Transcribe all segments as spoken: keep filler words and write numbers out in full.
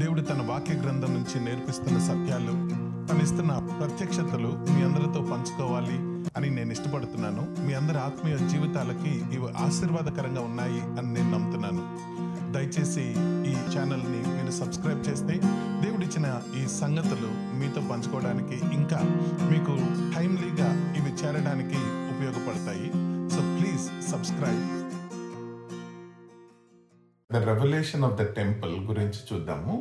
దేవుడు తన వాక్య గ్రంథం నుంచి నేర్పిస్తున్న సత్యాలు, తనిస్తున్న ప్రత్యక్షతలు మీ అందరితో పంచుకోవాలి అని నేను ఇష్టపడుతున్నాను. మీ అందరి ఆత్మీయ జీవితాలకి ఇవి ఆశీర్వాదకరంగా ఉన్నాయి అని నేను నమ్ముతున్నాను. దయచేసి ఈ ఛానల్ని మీరు సబ్స్క్రైబ్ చేస్తే దేవుడిచ్చిన ఈ సంగతులు మీతో పంచుకోవడానికి, ఇంకా మీకు టైమ్లీగా ఇవి చేరడానికి ఉపయోగపడతాయి. So please subscribe. The revolution of the temple గురించి చూద్దాము.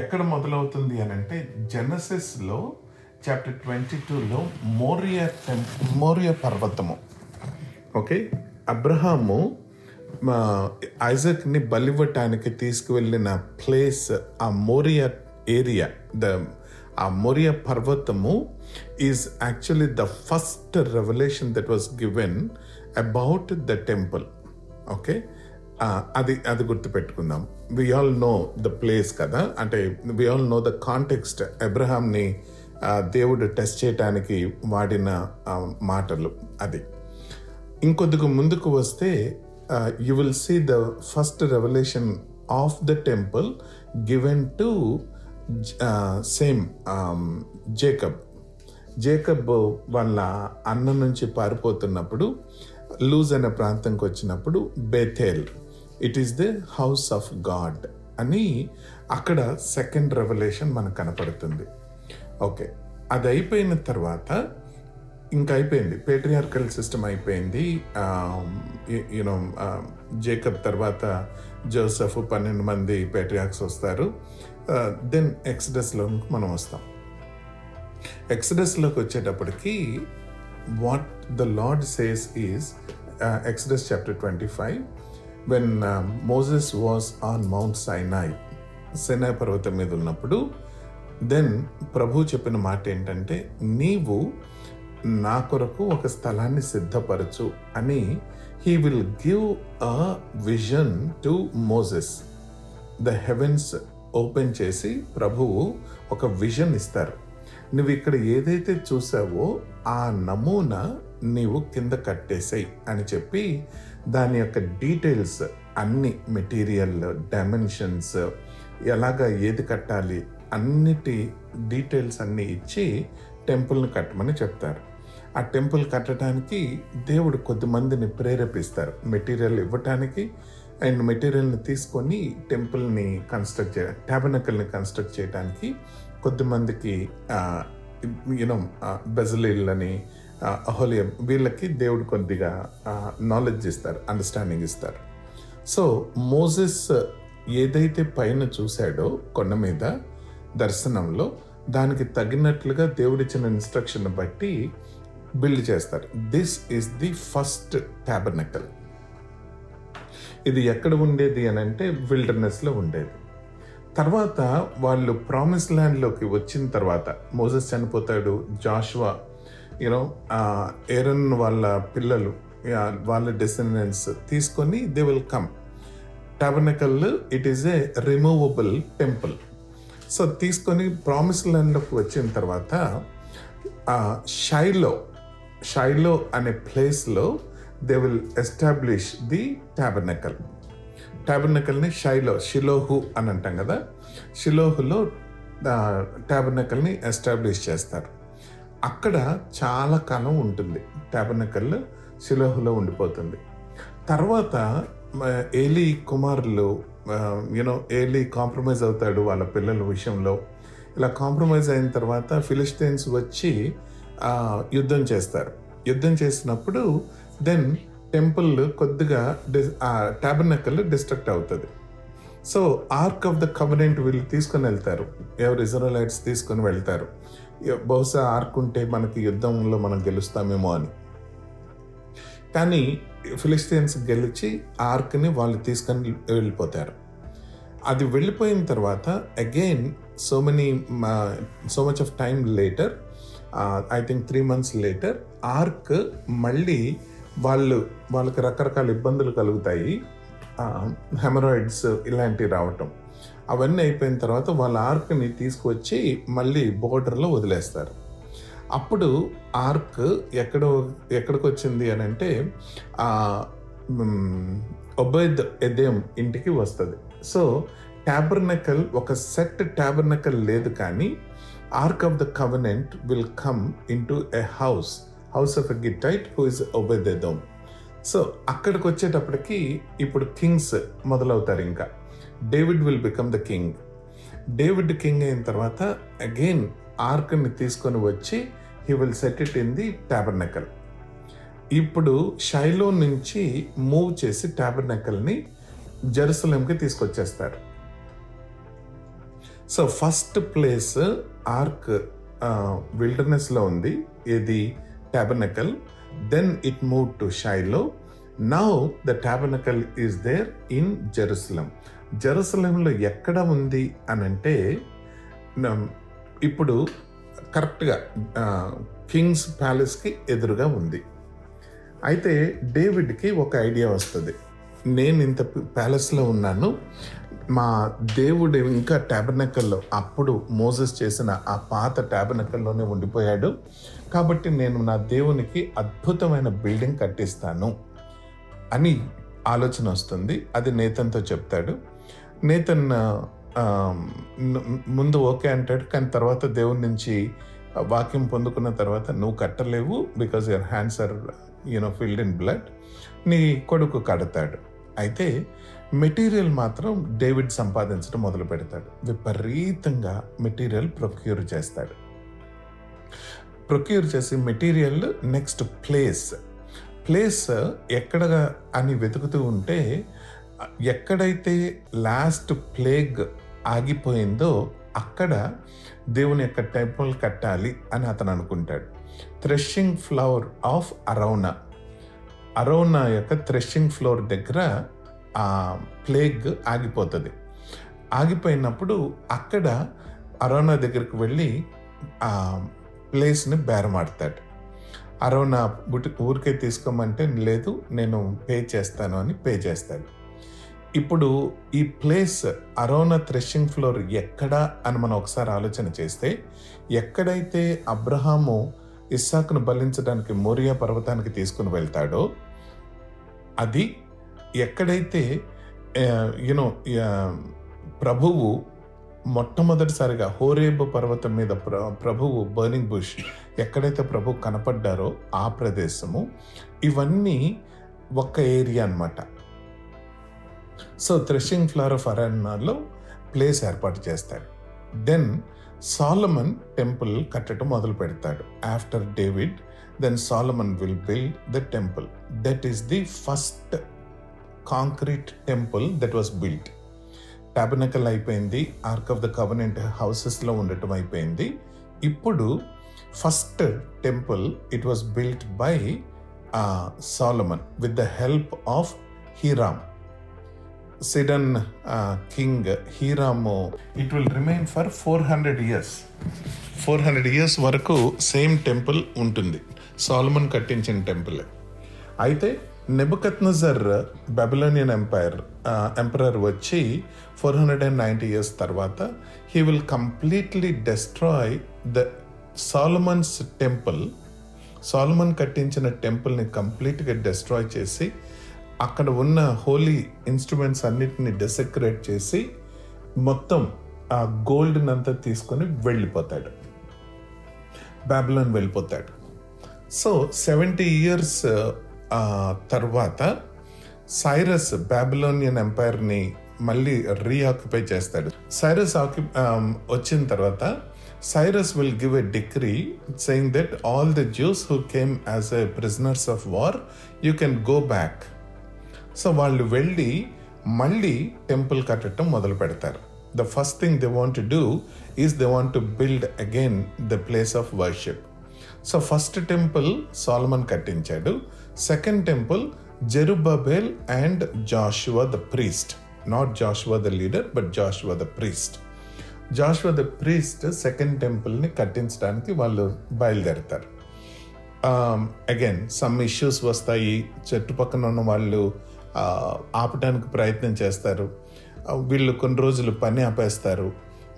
ఎక్కడ మొదలవుతుంది అని అంటే జెనసిస్లో చాప్టర్ ట్వంటీ టూలో మోరియా టెం మోరియా పర్వతము. ఓకే, అబ్రహాము ఐజాక్ని బలివ్వటానికి తీసుకువెళ్ళిన ప్లేస్ ఆ మోరియా ఏరియా. ద ఆ మోరియా పర్వతము is actually the first revolution that was given about the temple. Okay, అది అది గుర్తుపెట్టుకుందాం. We all know the place కదా, అంటే we all know the context. అబ్రహాంని దేవుడు టెస్ట్ చేయడానికి వాడిన మాటలు అది. ఇంకొద్దిగా ముందుకు వస్తే you will see the first revolution of the temple given to same Jacob. Jacob వాళ్ళ అన్న నుంచి పారిపోతున్నప్పుడు, లూజ్ అనే ప్రాంతంకి వచ్చినప్పుడు Bethel, it is the house of God అని అక్కడ సెకండ్ రెవల్యూషన్ మనకు కనపడుతుంది. ఓకే, అది అయిపోయిన తర్వాత ఇంకా అయిపోయింది, పేట్రియార్కల్ సిస్టమ్ అయిపోయింది. యూనో జేకబ్ తర్వాత జోసెఫ్, పన్నెండు మంది పేట్రియార్క్స్ వస్తారు. దెన్ ఎక్సడస్లో మనం వస్తాం. ఎక్సడస్లోకి వచ్చేటప్పటికి what the Lord says is uh, Exodus chapter twenty-five, when uh, Moses was on Mount Sinai, Sinai పర్వతం మీద ఉన్నప్పుడు, దెన్ ప్రభు చెప్పిన మాట ఏంటంటే, నీవు నా కొరకు ఒక స్థలాన్ని సిద్ధపరచు అని. he will give a vision to Moses. the heavens open చేసి ప్రభువు ఒక విజన్ ఇస్తారు. నువ్వు ఇక్కడ ఏదైతే చూసావో ఆ నమూనా నీవు కింద కట్టేసాయి అని చెప్పి దాని యొక్క డీటెయిల్స్ అన్ని, మెటీరియల్, డైమెన్షన్స్, ఎలాగ ఏది కట్టాలి అన్నిటి డీటెయిల్స్ అన్నీ ఇచ్చి టెంపుల్ని కట్టమని చెప్తారు. ఆ టెంపుల్ కట్టడానికి దేవుడు కొద్దిమందిని ప్రేరేపిస్తారు మెటీరియల్ ఇవ్వటానికి, అండ్ మెటీరియల్ని తీసుకొని టెంపుల్ని కన్స్ట్రక్ట్ చే టాబర్నకల్ని కన్స్ట్రక్ట్ చేయడానికి కొద్దిమందికి యూనో బెజలీళ్ళని, అహోలియం, వీళ్ళకి దేవుడు కొద్దిగా నాలెడ్జ్ ఇస్తారు, అండర్స్టాండింగ్ ఇస్తారు. సో మోసెస్ ఏదైతే పైన చూశాడో కొండ మీద దర్శనంలో, దానికి తగినట్లుగా దేవుడిచ్చిన ఇన్స్ట్రక్షన్ బట్టి బిల్డ్ చేస్తారు. This is the first tabernacle. ఇది ఎక్కడ ఉండేది అని అంటే విల్డర్నెస్లో ఉండేది. తర్వాత వాళ్ళు ప్రామిస్ ల్యాండ్లోకి వచ్చిన తర్వాత, మోసెస్ చనిపోతాడు, జాషువా, యూనో ఏరన్ వాళ్ళ పిల్లలు, వాళ్ళ డిసెండెంట్స్ తీసుకొని they will come. Tabernacle it is a removable temple. So తీసుకొని ప్రామిస్ ల్యాండ్లోకి వచ్చిన తర్వాత షైలో, షైలో అనే ప్లేస్లో they will establish the tabernacle. టాబర్నకల్ని షైలో, షిలోహు అని అంటాం కదా, షిలోహులో టాబర్నకల్ని ఎస్టాబ్లిష్ చేస్తారు. అక్కడ చాలా కాలం ఉంటుంది టాబర్నకల్, షిలోహులో ఉండిపోతుంది. తర్వాత ఏలీ కుమారులు, యూనో ఏలీ కాంప్రమైజ్ అవుతాడు వాళ్ళ పిల్లల విషయంలో. ఇలా కాంప్రమైజ్ అయిన తర్వాత ఫిలిస్టీన్స్ వచ్చి యుద్ధం చేస్తారు. యుద్ధం చేసినప్పుడు దెన్ టెంపుల్ కొద్దిగా డిస్ టాబర్నకల్ డిస్ట్రక్ట్ అవుతుంది. So ark of the covenant వీళ్ళు తీసుకొని వెళ్తారు, ఎవరు ఇజ్రాయెలైట్స్ తీసుకొని వెళ్తారు. బహుశా ఆర్క్ ఉంటే మనకి యుద్ధంలో మనం గెలుస్తామేమో అని, కానీ ఫిలిస్టియన్స్ గెలిచి ఆర్క్ని వాళ్ళు తీసుకొని వెళ్ళిపోతారు. అది వెళ్ళిపోయిన తర్వాత again so many so much of time later, I think three months later, ark మళ్ళీ వాళ్ళు వాళ్ళకి రకరకాల ఇబ్బందులు కలుగుతాయి, హెమరాయిడ్స్ ఇలాంటివి రావటం. అవన్నీ అయిపోయిన తర్వాత వాళ్ళ ఆర్క్ని తీసుకువచ్చి మళ్ళీ బోర్డర్లో వదిలేస్తారు. అప్పుడు ఆర్క్ ఎక్కడ ఎక్కడికి వచ్చింది అని అంటే ఒబేద్ ఎదేం ఇంటికి వస్తుంది. సో టాబర్నకల్, ఒక సెట్ టాబర్నకల్ లేదు, కానీ ark of the covenant will come in to a house house of a Gittite who is ఓబెదెదోమ్. So అక్కడికి వచ్చేటప్పటికి ఇప్పుడు కింగ్స్ మొదలవుతారు. ఇంకా David will become the king. David king అయిన తర్వాత అగైన్ ఆర్క్ని తీసుకొని వచ్చి he will set it in the tabernacle. ఇప్పుడు షైలో నుంచి మూవ్ చేసి టాబర్నకల్ని జెరూసలేంకి తీసుకొచ్చేస్తారు. సో ఫస్ట్ ప్లేస్ ఆర్క్ విల్డర్నెస్లో ఉంది, ఇది tabernacle. Then it move to Shiloh. Now the tabernacle is there in Jerusalem. జెరూసలేంలో ఎక్కడ ఉంది అనంటే, ఇప్పుడు కరెక్ట్గా కింగ్స్ ప్యాలెస్కి ఎదురుగా ఉంది. అయితే డేవిడ్కి ఒక ఐడియా వస్తుంది, నేను ఇంత ప్యాలెస్లో ఉన్నాను, మా దేవుడు ఇంకా టాబర్నకల్లో అప్పుడు మోసెస్ చేసిన ఆ పాత టాబర్నకల్లోనే ఉండిపోయాడు, కాబట్టి నేను నా దేవునికి అద్భుతమైన బిల్డింగ్ కట్టిస్తాను అని ఆలోచన వస్తుంది. అది నేతన్తో చెప్తాడు. నేతన్ ముందు ఓకే అంటాడు, కానీ తర్వాత దేవుడి నుంచి వాక్యం పొందుకున్న తర్వాత నువ్వు కట్టలేవు, because your hands are you know filled in blood, నీ కొడుకు కడతాడు. అయితే మెటీరియల్ మాత్రం డేవిడ్ సంపాదించడం మొదలు పెడతాడు. విపరీతంగా మెటీరియల్ ప్రొక్యూర్ చేస్తాడు. ప్రొక్యూర్ చేసి మెటీరియల్ నెక్స్ట్ ప్లేస్ ప్లేస్ ఎక్కడగా అని వెతుకుతూ ఉంటే, ఎక్కడైతే లాస్ట్ ప్లేగ్ ఆగిపోయిందో అక్కడ దేవుని యొక్క టెంపుల్ కట్టాలి అని అతను అనుకుంటాడు. Threshing flower of Araunah Araunah యొక్క థ్రెషింగ్ ఫ్లోర్ దగ్గర ఆ ప్లేగ్ ఆగిపోతుంది. ఆగిపోయినప్పుడు అక్కడ అరౌనా దగ్గరికి వెళ్ళి ఆ ప్లేస్ని బేరమాడతాడు. అరౌనా బుటి ఊరికే తీసుకోమంటే లేదు, నేను పే చేస్తాను అని పే చేస్తాడు. ఇప్పుడు ఈ ప్లేస్ అరౌనా థ్రెషింగ్ ఫ్లోర్ ఎక్కడా అని మనం ఒకసారి ఆలోచన చేస్తే, ఎక్కడైతే అబ్రహాము ఇస్సాకును బలించడానికి మోరియా పర్వతానికి తీసుకుని వెళ్తాడో, అది ఎక్కడైతే యూనో ప్రభువు మొట్టమొదటిసారిగా హోరేబు పర్వతం మీద ప్ర ప్రభువు బర్నింగ్ బుష్ ఎక్కడైతే ప్రభు కనపడ్డారో ఆ ప్రదేశము, ఇవన్నీ ఒక్క ఏరియా అన్నమాట. సో థ్రెషింగ్ ఫ్లవర్ ఆఫ్ అరణ్యాలో ప్లేస్ ఏర్పాటు చేస్తాడు. దెన్ సాలమన్ టెంపుల్ కట్టడం మొదలు పెడతాడు. After David then Solomon will build the temple. That is the first concrete temple that was built. Tabernacle అయిపోయింది, ఆర్క్ ఆఫ్ ద కవెనెంట్ హౌసెస్లో ఉండటం అయిపోయింది. ఇప్పుడు first temple it was built by Solomon with the help of Hiram, Sidon king Hiram. It will remain for four hundred years four hundred years వరకు same temple ఉంటుంది, Solomon కట్టించిన temple. అయితే Nebuchadnezzar Babylonian empire emperor వచ్చి four hundred and ninety years తర్వాత he will completely destroy the Solomon's temple. Solomon కట్టించిన టెంపుల్ని కంప్లీట్గా destroy చేసి అక్కడ ఉన్న హోలీ ఇన్స్ట్రుమెంట్స్ అన్నిటిని డెసెక్రేట్ చేసి మొత్తం ఆ గోల్డ్ని అంతా తీసుకొని వెళ్ళిపోతాడు, బాబిలోన్ వెళ్ళిపోతాడు. సో సెవెంటీ ఇయర్స్ తర్వాత సైరస్ బాబిలోనియన్ ఎంపైర్ని మళ్ళీ రీఆక్యుపై చేస్తాడు. సైరస్ ఆక్యు వచ్చిన తర్వాత Cyrus will give a decree saying that all the Jews who came as a prisoners of war, you can go back. So వాళ్ళు వెళ్ళి మళ్ళీ టెంపుల్ కట్టడం మొదలు పెడతారు. The first thing they want to do is they want to build again the place of worship. So first temple Solomon కట్టించాడు. Second temple Zerubbabel and Joshua the priest. Not Joshua the leader but Joshua the priest. Joshua the priest second టెంపుల్ని కట్టించడానికి వాళ్ళు బయలుదేరతారు. Again some issues వస్తాయి, చుట్టుపక్కన ఉన్న వాళ్ళు ఆపడానికి ప్రయత్నం చేస్తారు, వీళ్ళు కొన్ని రోజులు పని ఆపేస్తారు.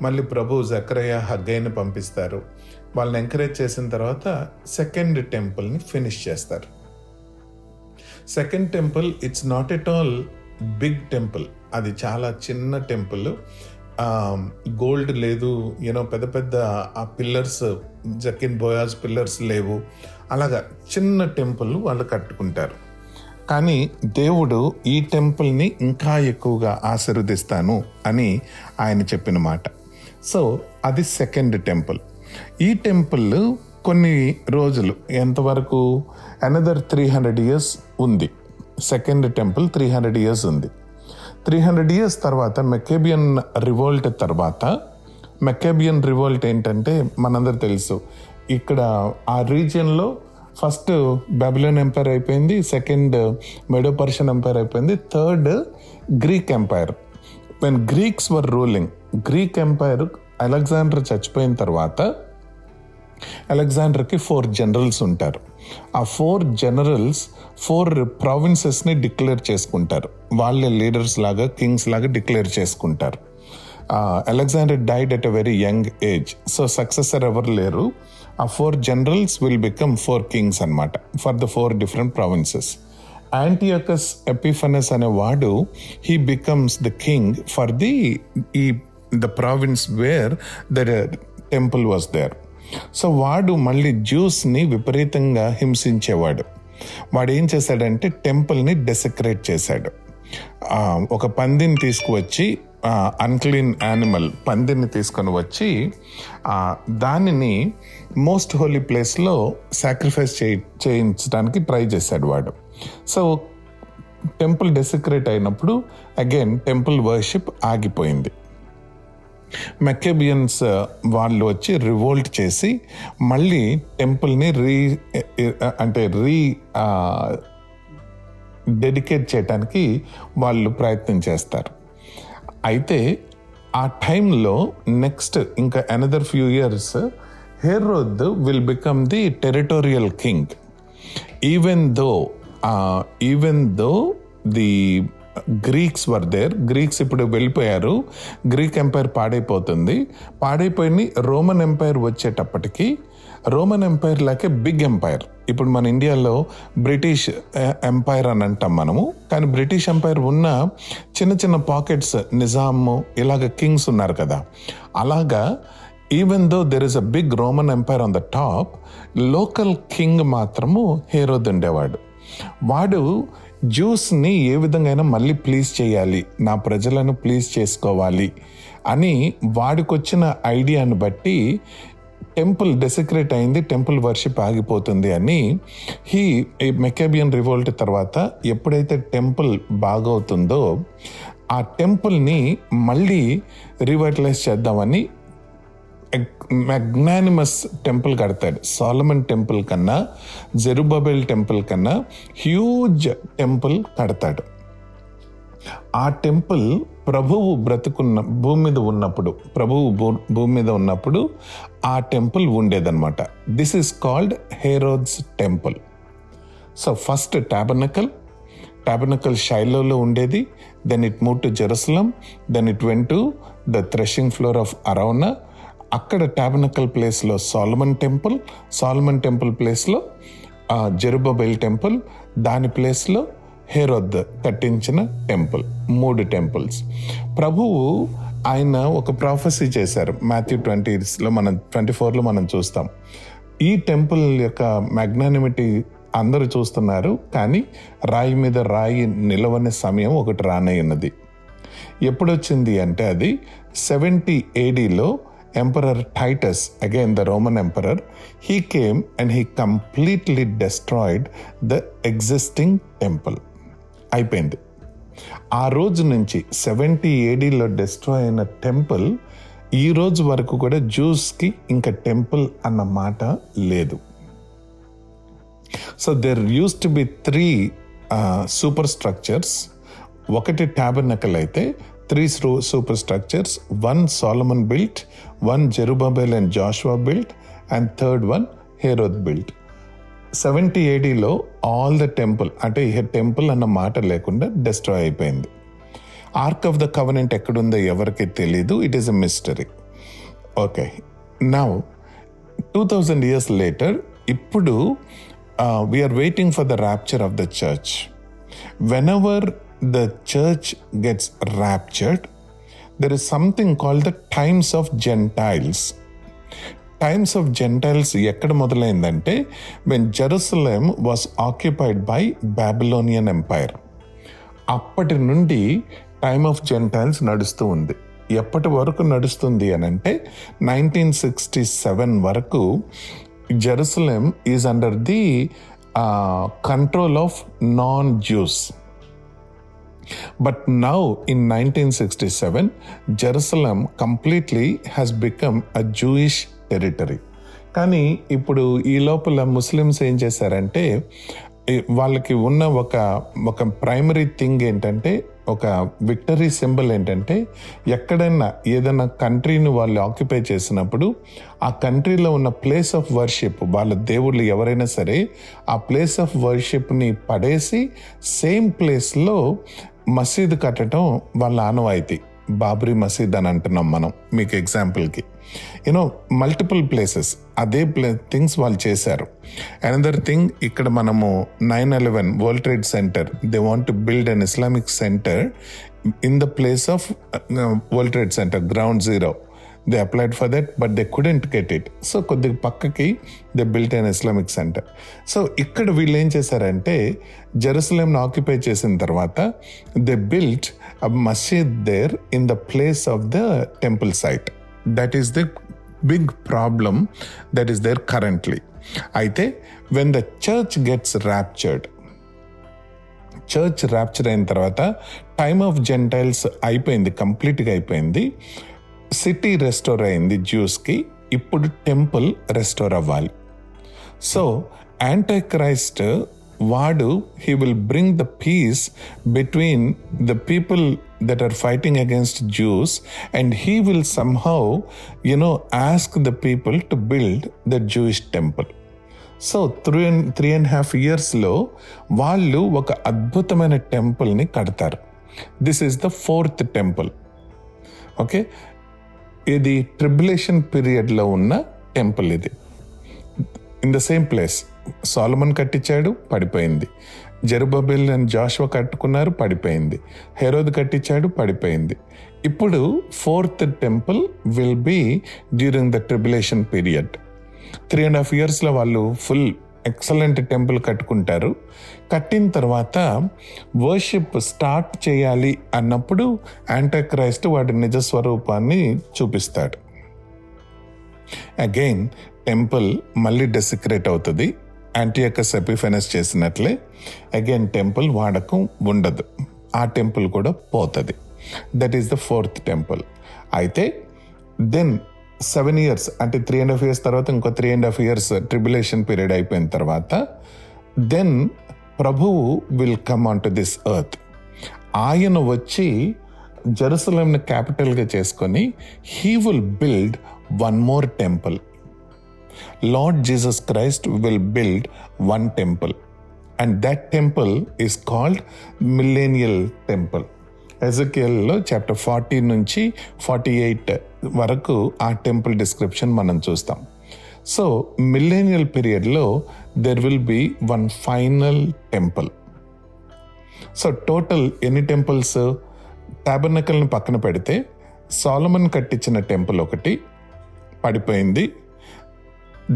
మళ్ళీ ప్రభు జకరయ్య హగ్గైని పంపిస్తారు, వాళ్ళని ఎంకరేజ్ చేసిన తర్వాత సెకండ్ టెంపుల్ని ఫినిష్ చేస్తారు. Second temple it's not at all big temple, అది చాలా చిన్న టెంపుల్, గోల్డ్ లేదు, యూనో పెద్ద పెద్ద ఆ పిల్లర్స్, జకిన్ బోయాజ్ పిల్లర్స్ లేవు, అలాగా చిన్న టెంపుల్ వాళ్ళు కట్టుకుంటారు. కానీ దేవుడు ఈ టెంపుల్ని ఇంకా ఎక్కువగా ఆశీర్వదిస్తాను అని ఆయన చెప్పిన మాట. సో అది సెకండ్ టెంపుల్. ఈ టెంపుల్ కొన్ని రోజులు, ఎంతవరకు, అనదర్ త్రీ హండ్రెడ్ ఇయర్స్ ఉంది. Second temple three hundred years ఉంది. త్రీ హండ్రెడ్ ఇయర్స్ తర్వాత మెకేబియన్ రివోల్ట్ తర్వాత, మెకేబియన్ రివోల్ట్ ఏంటంటే మనందరూ తెలుసు, ఇక్కడ ఆ రీజియన్లో ఫస్ట్ బబులోన్ ఎంపైర్ అయిపోయింది, సెకండ్ మెడో పర్షియన్ ఎంపైర్ అయిపోయింది, third Greek empire. When Greeks were ruling, Greek empire Alexander చచ్చిపోయిన తర్వాత అలెగ్జాండర్కి ఫోర్ జనరల్స్ ఉంటారు. ఆ ఫోర్ జనరల్స్ ఫోర్ ప్రావిన్సెస్ని డిక్లేర్ చేసుకుంటారు, వాళ్ళే లీడర్స్ లాగా, కింగ్స్ లాగా డిక్లేర్ చేసుకుంటారు. Alexander died at a very young age, so successor ఎవరు లేరు. ఆ four generals will become four kings అనమాట for the four different provinces. Antiochus Epiphanes అనేవాడు, he becomes the king for the ఈ the province where the temple was there. So వాడు మళ్ళీ జ్యూస్ని విపరీతంగా హింసించేవాడు. వాడు ఏం చేశాడంటే టెంపుల్ని డెసక్రేట్ చేశాడు. ఒక పందిని తీసుకువచ్చి, అన్క్లీన్ యానిమల్ పందిని తీసుకొని వచ్చి దానిని మోస్ట్ హోలీ ప్లేస్లో సాక్రిఫైస్ చేయి చేయించడానికి ట్రై చేశాడు వాడు. సో టెంపుల్ డెసక్రేట్ అయినప్పుడు అగైన్ టెంపుల్ వర్షిప్ ఆగిపోయింది. మెకేబియన్స్ వాళ్ళు వచ్చి రివోల్ట్ చేసి మళ్ళీ టెంపుల్ని రీ అంటే రీ డెడికేట్ చేయడానికి వాళ్ళు ప్రయత్నం చేస్తారు. అయితే ఆ టైంలో నెక్స్ట్ ఇంకా another few years Herod will become the territorial king. Even though even though the Greeks were there, Greeks ఇప్పుడు వెళ్ళిపోయారు, గ్రీక్ ఎంపైర్ పాడైపోతుంది, పాడైపోయి రోమన్ ఎంపైర్ వచ్చేటప్పటికి రోమన్ ఎంపైర్ లాగే బిగ్ ఎంపైర్. ఇప్పుడు మన ఇండియాలో బ్రిటిష్ ఎంపైర్ అని అంటాం మనము, కానీ బ్రిటిష్ ఎంపైర్ ఉన్న చిన్న చిన్న పాకెట్స్, నిజాము, ఇలాగ కింగ్స్ ఉన్నారు కదా, అలాగా even though there is a big Roman empire on the top, local king మాత్రము హెరోద్ ఉండేవాడు. వాడు జ్యూస్ని ఏ విధంగా మళ్ళీ ప్లీజ్ చేయాలి, నా ప్రజలను ప్లీజ్ చేసుకోవాలి అని వాడికొచ్చిన ఐడియాను బట్టి టెంపుల్ డెసిక్రేట్ అయింది, టెంపుల్ వర్షిప్ ఆగిపోతుంది అని హీ మెకేబియన్ రివోల్ట్ తర్వాత ఎప్పుడైతే టెంపుల్ బాగవుతుందో ఆ టెంపుల్ని మళ్ళీ రివైటలైజ్ చేద్దామని మ్యాగ్నానిమస్ టెంపుల్ కడతాడు. సోలమన్ టెంపుల్ కన్నా, జెరుబాబెల్ టెంపుల్ కన్నా హ్యూజ్ టెంపుల్ కడతాడు. ఆ టెంపుల్ ప్రభువు బ్రతుకున్న భూమి మీద ఉన్నప్పుడు, ప్రభువు భూమి మీద ఉన్నప్పుడు ఆ టెంపుల్ ఉండేదన్నమాట. This is called Herod's temple. So first tabernacle, tabernacle షైలోలో ఉండేది, then it move to Jerusalem, then it went to the threshing floor of Araunah. అక్కడ టాబర్నకల్ ప్లేస్లో సోలమన్ టెంపుల్, సోలమన్ టెంపుల్ ప్లేస్లో జెరుబాబెల్ టెంపుల్, దాని ప్లేస్లో Herod కట్టించిన temple. మూడు temples. ప్రభువు ఆయన ఒక ప్రాఫెసీ చేశారు, మాథ్యూ ట్వంటీలో మనం ట్వంటీ ఫోర్లో మనం చూస్తాం. ఈ టెంపుల్ యొక్క మ్యాగ్నానిమిటీ అందరూ చూస్తున్నారు, కానీ రాయి మీద రాయి నిలవని సమయం ఒకటి రానయ్యన్నది. ఎప్పుడొచ్చింది అంటే అది సెవెంటీ ఏడీలో Emperor Titus, again the Roman emperor, he came and he completely destroyed the existing temple. అయిపోయింది. ఆ రోజు నుంచి సెవెంటీ ఏడీలో డెస్ట్రాయ్ అయిన టెంపుల్ ఈ రోజు వరకు కూడా జ్యూస్కి ఇంకా టెంపుల్ అన్న మాట లేదు. So there used to be three super structures. ఒకటి టాబర్నకల్ అయితే three super structures, one Solomon built, one Zerubbabel and Joshua built, and third one Herod built. Seventy ఏడీలో ఆల్ ద టెంపుల్, అంటే ఈ టెంపుల్ అన్న మాట లేకుండా డెస్ట్రాయ్ అయిపోయింది. Ark of the covenant ఎక్కడుందో ఎవరికి తెలీదు, it is a mystery. Okay, now two thousand years later ఇప్పుడు we are waiting for the rapture of the church. Whenever the church gets raptured, there is something called the times of Gentiles. Times of Gentiles ఎక్కడ మొదలైందంటే when Jerusalem was occupied by Babylonian Empire. అప్పటి నుండి time of Gentiles నడుస్తూ ఉంది. ఎప్పటి వరకు నడుస్తుంది అని అంటే నైన్టీన్ సిక్స్టీ సెవెన్ వరకు Jerusalem is under the control of non Jews. But now in nineteen sixty-seven, Jerusalem completely has become a Jewish territory. కానీ ఇప్పుడు ఈ లోపల ముస్లిమ్స్ ఏం చేశారంటే వాళ్ళకి ఉన్న ఒక ఒక ప్రైమరీ థింగ్ ఏంటంటే ఒక విక్టరీ సింబల్ ఏంటంటే ఎక్కడైనా ఏదైనా కంట్రీని వాళ్ళు ఆక్యుపై చేసినప్పుడు ఆ కంట్రీలో ఉన్న ప్లేస్ ఆఫ్ వర్షిప్ వాళ్ళ దేవుళ్ళు ఎవరైనా సరే ఆ ప్లేస్ ఆఫ్ వర్షిప్ని పడేసి సేమ్ ప్లేస్లో మసీదు కట్టడం వాళ్ళ ఆనవాయితీ. బాబ్రీ మసీద్ అని అంటున్నాం మనం మీకు ఎగ్జాంపుల్కి. యూనో మల్టిపుల్ ప్లేసెస్ అదే ప్లే థింగ్స్ వాళ్ళు చేశారు. అనదర్ థింగ్ ఇక్కడ మనము nine eleven world trade centre they want to build an Islamic centre in the place of world trade centre ground zero. They applied for that but they couldn't get it. So కొద్దిగా పక్కకి they built an Islamic center. So ఇక్కడ వీళ్ళు ఏం చేశారంటే జెరూసలేంను occupy చేసిన తర్వాత they built a masjid there in the place of the temple site. That is the big problem that is there currently. అయితే when the church gets raptured, church rapture అయిన తర్వాత time of Gentiles అయిపోయింది, కంప్లీట్గా అయిపోయింది. City restore అయింది జ్యూస్కి, ఇప్పుడు temple restore అవ్వాలి. సో యాంటీ క్రైస్ట్ వాడు he will bring the peace between the people that are fighting against Jews and he will somehow you know ask the people to build the Jewish temple. So three and three and half ఇయర్స్లో వాళ్ళు ఒక అద్భుతమైన టెంపుల్ని కడతారు. This is the fourth temple. Okay, ఇది tribulation పీరియడ్లో ఉన్న temple. ఇది in the same place Solomon కట్టించాడు, పడిపోయింది. జెరుబాబెల్ అండ్ జాషువా కట్టుకున్నారు, పడిపోయింది. హెరోదు కట్టించాడు, పడిపోయింది. ఇప్పుడు fourth temple will be during the tribulation period. Three and half ఇయర్స్లో వాళ్ళు ఫుల్ ఎక్సలెంట్ టెంపుల్ కట్టుకుంటారు. కట్టిన తర్వాత వర్షిప్ స్టార్ట్ చేయాలి అన్నప్పుడు యాంటీ క్రైస్ట్ వాడి నిజస్వరూపాన్ని చూపిస్తాడు. అగైన్ టెంపుల్ మళ్ళీ డెసిక్రేట్ అవుతుంది, యాంటియోకస్ ఎపిఫెనస్ చేసినట్లే. అగైన్ టెంపుల్ వాడకం ఉండదు, ఆ టెంపుల్ కూడా పోతుంది. That is the fourth temple. అయితే దెన్ సెవెన్ ఇయర్స్ అంటే త్రీ అండ్ హాఫ్ ఇయర్స్ తర్వాత ఇంకో three and half years tribulation period అయిపోయిన తర్వాత దెన్ ప్రభువు will come on to this earth. ఆయన వచ్చి జెరూసలేంని క్యాపిటల్గా చేసుకొని he will build one more temple. Lord Jesus Christ will build one temple and that temple is called millennial temple. ఎజెకియల్లో chapter forty నుంచి ఫార్టీ ఎయిట్ వరకు ఆ టెంపుల్ డిస్క్రిప్షన్ మనం చూస్తాం. సో మిల్లేనియల్ పీరియడ్లో there will be one final temple. So total ఎన్ని temples? టాబర్నకల్ని పక్కన పెడితే సొలొమన్ కట్టించిన టెంపుల్ ఒకటి పడిపోయింది,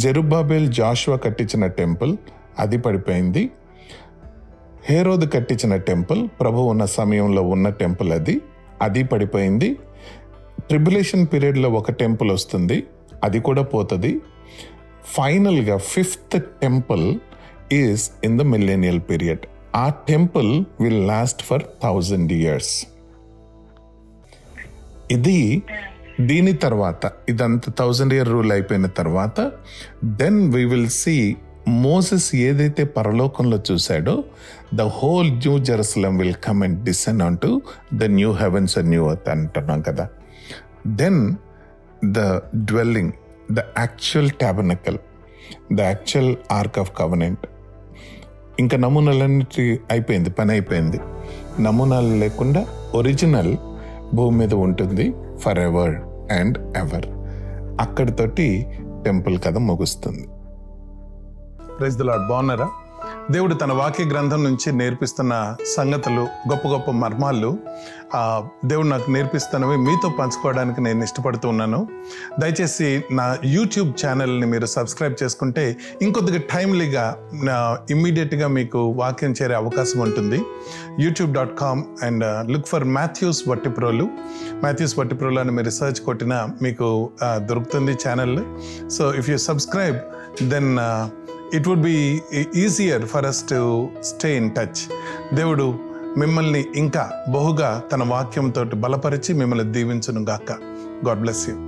జెరుబాబెల్ జాషువా కట్టించిన టెంపుల్ అది పడిపోయింది, హేరోదు కట్టించిన టెంపుల్ ప్రభు ఉన్న సమయంలో ఉన్న టెంపుల్ అది అది పడిపోయింది, ట్రిబులేషన్ పీరియడ్లో ఒక టెంపుల్ వస్తుంది అది కూడా పోతుంది. ఫైనల్గా fifth temple is in the millennial period. ఆ temple will last for thousand years. ఇది దీని తర్వాత ఇదంతా థౌజండ్ ఇయర్ రూల్ అయిపోయిన తర్వాత then we will see Moses ఏదైతే పరలోకంలో చూశాడో the whole new Jerusalem will come and descend on to the new heavens and new earth అంటున్నాం కదా. Then the dwelling, the actual tabernacle, the actual ark of covenant. ఇంకా నమూనాలన్నిటి అయిపోయింది, పని అయిపోయింది. నమూనాలు లేకుండా ఒరిజినల్ భూమి మీద ఉంటుంది ఫర్ ఎవర్ అండ్ ఎవర్. అక్కడితోటి టెంపుల్ కథ ముగుస్తుంది. Praise the lord. బాగున్నారా? దేవుడు తన వాక్య గ్రంథం నుంచి నేర్పిస్తున్న సంగతులు, గొప్ప గొప్ప మర్మాలు దేవుడు నాకు నేర్పిస్తున్నవి మీతో పంచుకోవడానికి నేను ఇష్టపడుతూ ఉన్నాను. దయచేసి నా యూట్యూబ్ ఛానల్ని మీరు సబ్స్క్రైబ్ చేసుకుంటే ఇంకొద్దిగా టైమ్లీగా ఇమ్మీడియట్గా మీకు వాక్యం చేరే అవకాశం ఉంటుంది. YouTube dot com and look for Mathews Vattiprolu Mathews Vattiprolu అని మీరు రీసెర్చ్ కొట్టినా మీకు దొరుకుతుంది channel. So if you subscribe then it would be easier for us to stay in touch. దేవుడు మిమ్మల్ని ఇంకా బహుగా తన వాక్యంతో బలపరిచి మిమ్మల్ని దీవించును గాక. God bless you.